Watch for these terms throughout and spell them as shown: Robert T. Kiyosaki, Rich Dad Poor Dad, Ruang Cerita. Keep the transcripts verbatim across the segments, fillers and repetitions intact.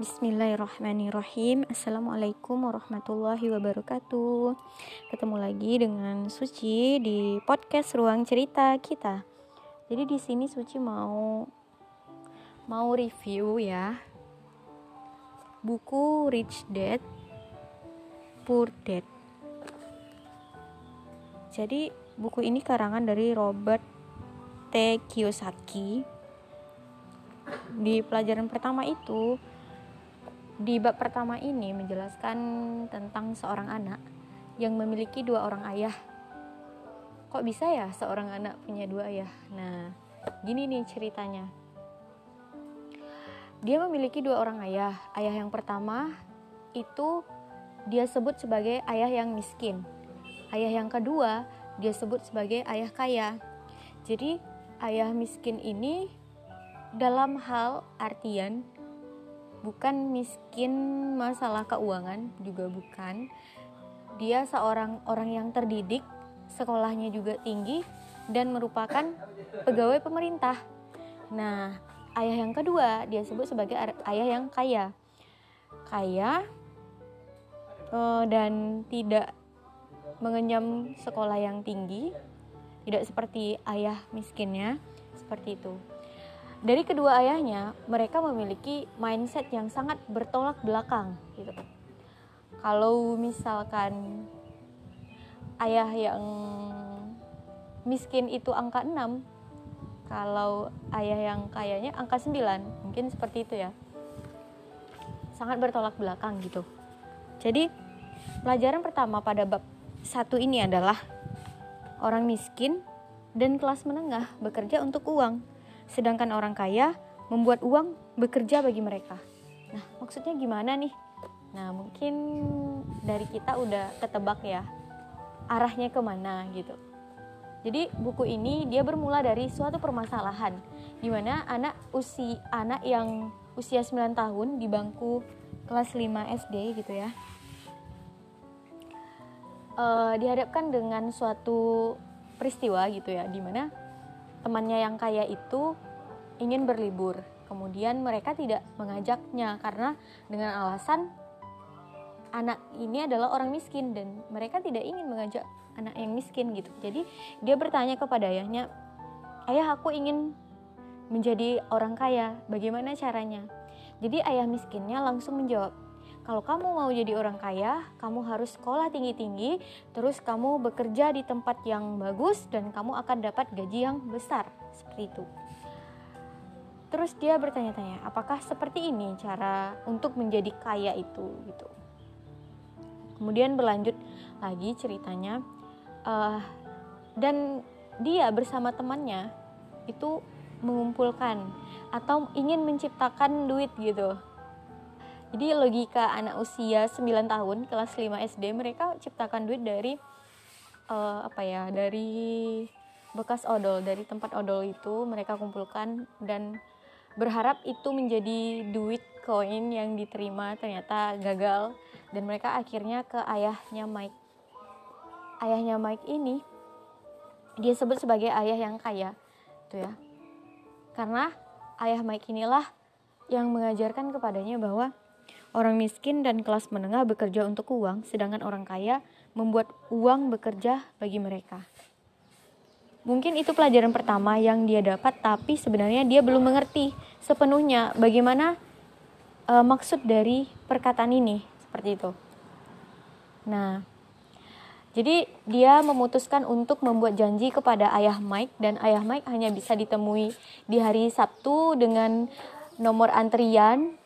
Bismillahirrahmanirrahim. Assalamualaikum warahmatullahi wabarakatuh. Ketemu lagi dengan Suci di podcast Ruang Cerita kita. Jadi di sini Suci mau mau review ya buku Rich Dad Poor Dad. Jadi buku ini karangan dari Robert T. Kiyosaki. Di pelajaran pertama itu, di bab pertama ini menjelaskan tentang seorang anak yang memiliki dua orang ayah. Kok bisa ya seorang anak punya dua ayah? Nah, gini nih ceritanya. Dia memiliki dua orang ayah. Ayah yang pertama itu dia sebut sebagai ayah yang miskin. Ayah yang kedua dia sebut sebagai ayah kaya. Jadi, ayah miskin ini dalam hal artian bukan miskin masalah keuangan, juga bukan. Dia seorang orang yang terdidik, sekolahnya juga tinggi, dan merupakan pegawai pemerintah. Nah, ayah yang kedua dia sebut sebagai ayah yang kaya. Kaya dan tidak mengenyam sekolah yang tinggi, tidak seperti ayah miskinnya, seperti itu. Dari kedua ayahnya, mereka memiliki mindset yang sangat bertolak belakang gitu. Kalau misalkan ayah yang miskin itu angka enam, kalau ayah yang kayanya angka sembilan, mungkin seperti itu ya. Sangat bertolak belakang gitu. Jadi, pelajaran pertama pada bab satu ini adalah orang miskin dan kelas menengah bekerja untuk uang. Sedangkan orang kaya membuat uang bekerja bagi mereka. Nah, maksudnya gimana nih? Nah, mungkin dari kita udah ketebak ya arahnya kemana gitu. Jadi buku ini dia bermula dari suatu permasalahan di mana anak usia anak yang usia sembilan tahun di bangku kelas lima S D gitu ya, e, dihadapkan dengan suatu peristiwa gitu ya, di mana temannya yang kaya itu ingin berlibur. Kemudian mereka tidak mengajaknya karena dengan alasan anak ini adalah orang miskin dan mereka tidak ingin mengajak anak yang miskin gitu. Jadi dia bertanya kepada ayahnya, "Ayah, aku ingin menjadi orang kaya, bagaimana caranya?" Jadi ayah miskinnya langsung menjawab, "Kalau kamu mau jadi orang kaya, kamu harus sekolah tinggi-tinggi, terus kamu bekerja di tempat yang bagus, dan kamu akan dapat gaji yang besar." Seperti itu. Terus dia bertanya-tanya, apakah seperti ini cara untuk menjadi kaya itu? Gitu. Kemudian berlanjut lagi ceritanya. Uh, dan dia bersama temannya itu mengumpulkan atau ingin menciptakan duit gitu. Jadi logika anak usia sembilan tahun kelas lima S D, mereka ciptakan duit dari uh, apa ya, dari bekas odol, dari tempat odol itu mereka kumpulkan dan berharap itu menjadi duit koin yang diterima, ternyata gagal dan mereka akhirnya ke ayahnya Mike. Ayahnya Mike ini dia sebut sebagai ayah yang kaya itu ya. Karena ayah Mike inilah yang mengajarkan kepadanya bahwa orang miskin dan kelas menengah bekerja untuk uang, sedangkan orang kaya membuat uang bekerja bagi mereka. Mungkin itu pelajaran pertama yang dia dapat, tapi sebenarnya dia belum mengerti sepenuhnya bagaimana e, maksud dari perkataan ini, seperti itu. Nah, jadi dia memutuskan untuk membuat janji kepada ayah Mike, dan ayah Mike hanya bisa ditemui di hari Sabtu dengan nomor antrian.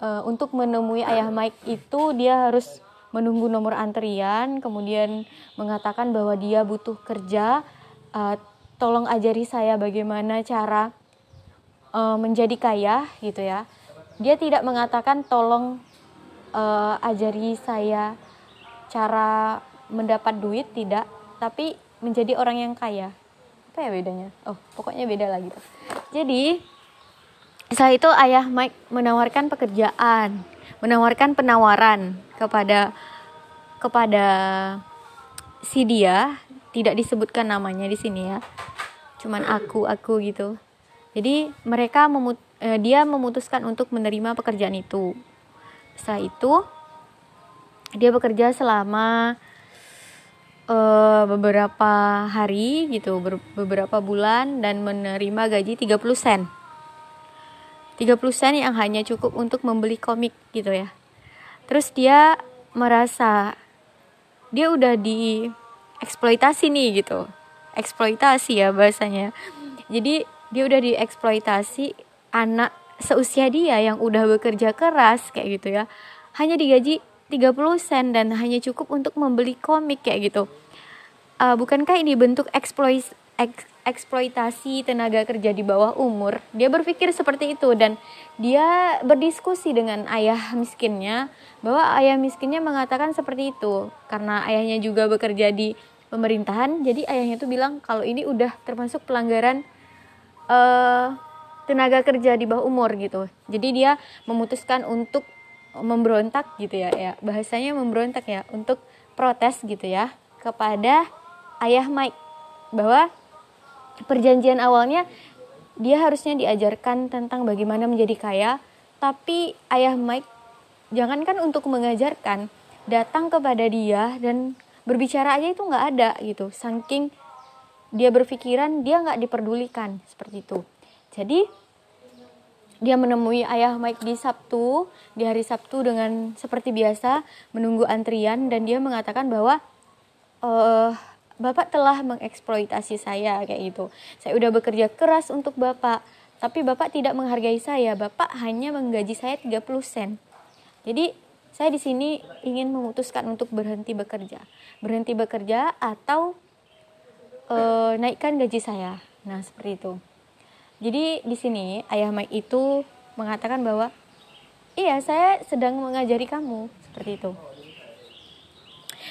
Uh, untuk menemui ayah Mike itu dia harus menunggu nomor antrian, kemudian mengatakan bahwa dia butuh kerja, uh, tolong ajari saya bagaimana cara uh, menjadi kaya gitu ya. Dia tidak mengatakan tolong uh, ajari saya cara mendapat duit, tidak, tapi menjadi orang yang kaya. Apa ya bedanya? Oh, pokoknya beda lah gitu. Jadi setelah itu ayah Mike menawarkan pekerjaan, menawarkan penawaran kepada kepada si dia, tidak disebutkan namanya di sini ya, cuman aku aku gitu. Jadi mereka memut, eh, dia memutuskan untuk menerima pekerjaan itu. Setelah itu dia bekerja selama uh, beberapa hari gitu, ber- beberapa bulan, dan menerima gaji tiga puluh sen. tiga puluh sen yang hanya cukup untuk membeli komik gitu ya. Terus dia merasa dia udah dieksploitasi nih gitu. Eksploitasi ya bahasanya. Jadi dia udah dieksploitasi, anak seusia dia yang udah bekerja keras kayak gitu ya. Hanya digaji tiga puluh sen dan hanya cukup untuk membeli komik kayak gitu. Uh, bukankah ini bentuk eksplois, eks, eksploitasi tenaga kerja di bawah umur? Dia berpikir seperti itu, dan dia berdiskusi dengan ayah miskinnya, bahwa ayah miskinnya mengatakan seperti itu. Karena ayahnya juga bekerja di pemerintahan, jadi ayahnya tuh bilang kalau ini udah termasuk pelanggaran uh, tenaga kerja di bawah umur gitu. Jadi dia memutuskan untuk memberontak gitu ya, ya bahasanya memberontak ya, untuk protes gitu ya kepada ayah Mike, bahwa perjanjian awalnya dia harusnya diajarkan tentang bagaimana menjadi kaya, tapi ayah Mike jangankan untuk mengajarkan, datang kepada dia dan berbicara aja itu nggak ada gitu, saking dia berpikiran dia nggak diperdulikan seperti itu. Jadi dia menemui ayah Mike di Sabtu, di hari Sabtu dengan seperti biasa menunggu antrian, dan dia mengatakan bahwa eh, Bapak telah mengeksploitasi saya kayak gitu. Saya udah bekerja keras untuk Bapak, tapi Bapak tidak menghargai saya. Bapak hanya menggaji saya tiga puluh sen. Jadi saya di sini ingin memutuskan untuk berhenti bekerja. Berhenti bekerja atau eh, naikkan gaji saya. Nah, seperti itu. Jadi di sini ayah Mike itu mengatakan bahwa iya, saya sedang mengajari kamu seperti itu.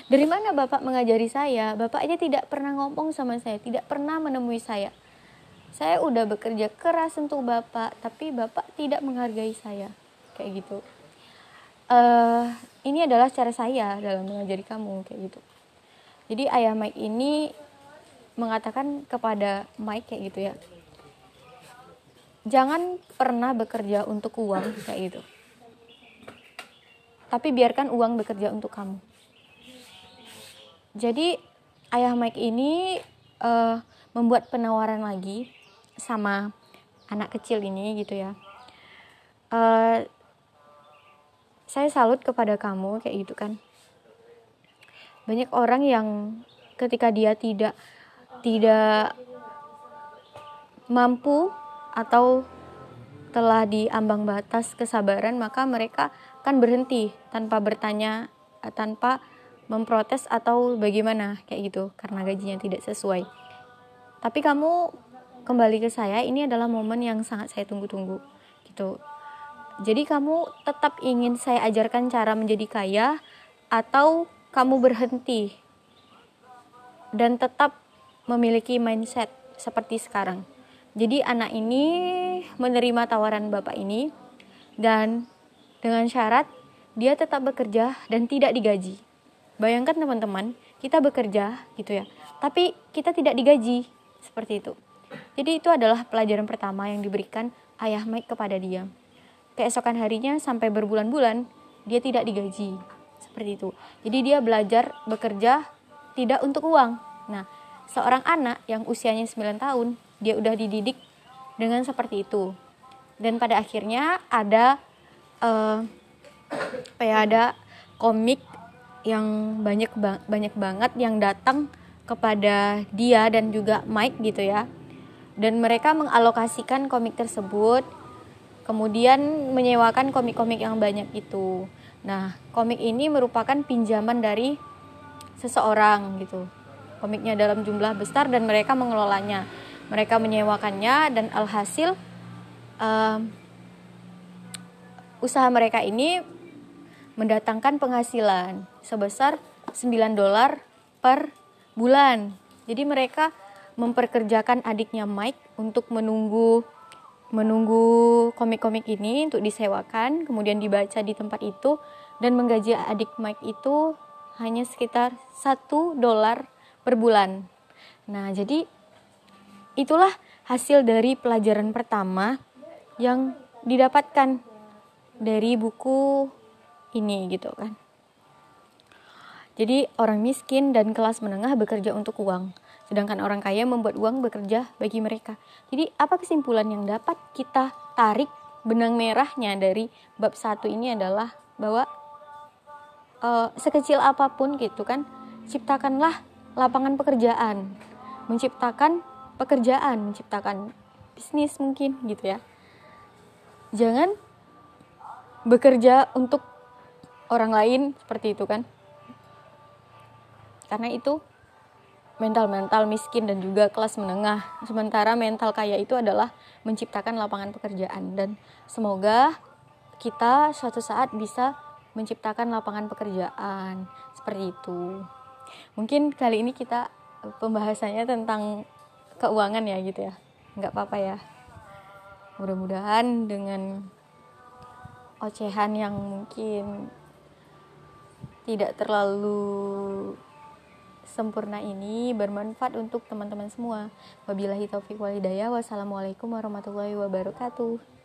Dari mana Bapak mengajari saya? Bapak aja tidak pernah ngomong sama saya, tidak pernah menemui saya. Saya udah bekerja keras untuk Bapak, tapi Bapak tidak menghargai saya kayak gitu. Uh, ini adalah cara saya dalam mengajari kamu kayak gitu. Jadi ayah Mike ini mengatakan kepada Mike kayak gitu ya. Jangan pernah bekerja untuk uang kayak gitu. Tapi biarkan uang bekerja untuk kamu. Jadi ayah Mike ini uh, membuat penawaran lagi sama anak kecil ini gitu ya. Uh, saya salut kepada kamu kayak gitu kan. Banyak orang yang ketika dia tidak tidak mampu atau telah di ambang batas kesabaran, maka mereka kan berhenti tanpa bertanya, tanpa memprotes atau bagaimana kayak gitu, karena gajinya tidak sesuai. Tapi kamu kembali ke saya, ini adalah momen yang sangat saya tunggu-tunggu gitu. Jadi kamu tetap ingin saya ajarkan cara menjadi kaya, atau kamu berhenti dan tetap memiliki mindset seperti sekarang? Jadi anak ini menerima tawaran bapak ini, dan dengan syarat dia tetap bekerja dan tidak digaji. Bayangkan teman-teman, kita bekerja gitu ya, tapi kita tidak digaji seperti itu. Jadi itu adalah pelajaran pertama yang diberikan ayah Mike kepada dia. Keesokan harinya sampai berbulan-bulan dia tidak digaji seperti itu. Jadi dia belajar bekerja tidak untuk uang. Nah, seorang anak yang usianya sembilan tahun, dia udah dididik dengan seperti itu. Dan pada akhirnya ada eh, apa ya, ada komik yang banyak ba- banyak banget yang datang kepada dia dan juga Mike gitu ya. Dan mereka mengalokasikan komik tersebut, kemudian menyewakan komik-komik yang banyak itu. Nah, komik ini merupakan pinjaman dari seseorang gitu. Komiknya dalam jumlah besar dan mereka mengelolanya, mereka menyewakannya, dan alhasil um, usaha mereka ini mendatangkan penghasilan sebesar sembilan dolar per bulan. Jadi mereka memperkerjakan adiknya Mike untuk menunggu menunggu komik-komik ini untuk disewakan, kemudian dibaca di tempat itu, dan menggaji adik Mike itu hanya sekitar satu dolar per bulan. Nah, jadi itulah hasil dari pelajaran pertama yang didapatkan dari buku ini gitu kan. Jadi orang miskin dan kelas menengah bekerja untuk uang, sedangkan orang kaya membuat uang bekerja bagi mereka. Jadi apa kesimpulan yang dapat kita tarik benang merahnya dari bab satu ini adalah bahwa uh, sekecil apapun gitu kan, ciptakanlah lapangan pekerjaan, menciptakan pekerjaan, menciptakan bisnis mungkin gitu ya. Jangan bekerja untuk orang lain seperti itu kan. Karena itu mental-mental miskin dan juga kelas menengah. Sementara mental kaya itu adalah menciptakan lapangan pekerjaan. Dan semoga kita suatu saat bisa menciptakan lapangan pekerjaan. Seperti itu. Mungkin kali ini kita pembahasannya tentang keuangan ya gitu ya. Nggak apa-apa ya. Mudah-mudahan dengan ocehan yang mungkin tidak terlalu sempurna ini bermanfaat untuk teman-teman semua. Wabillahi taufiq wal hidayah. Wassalamualaikum warahmatullahi wabarakatuh.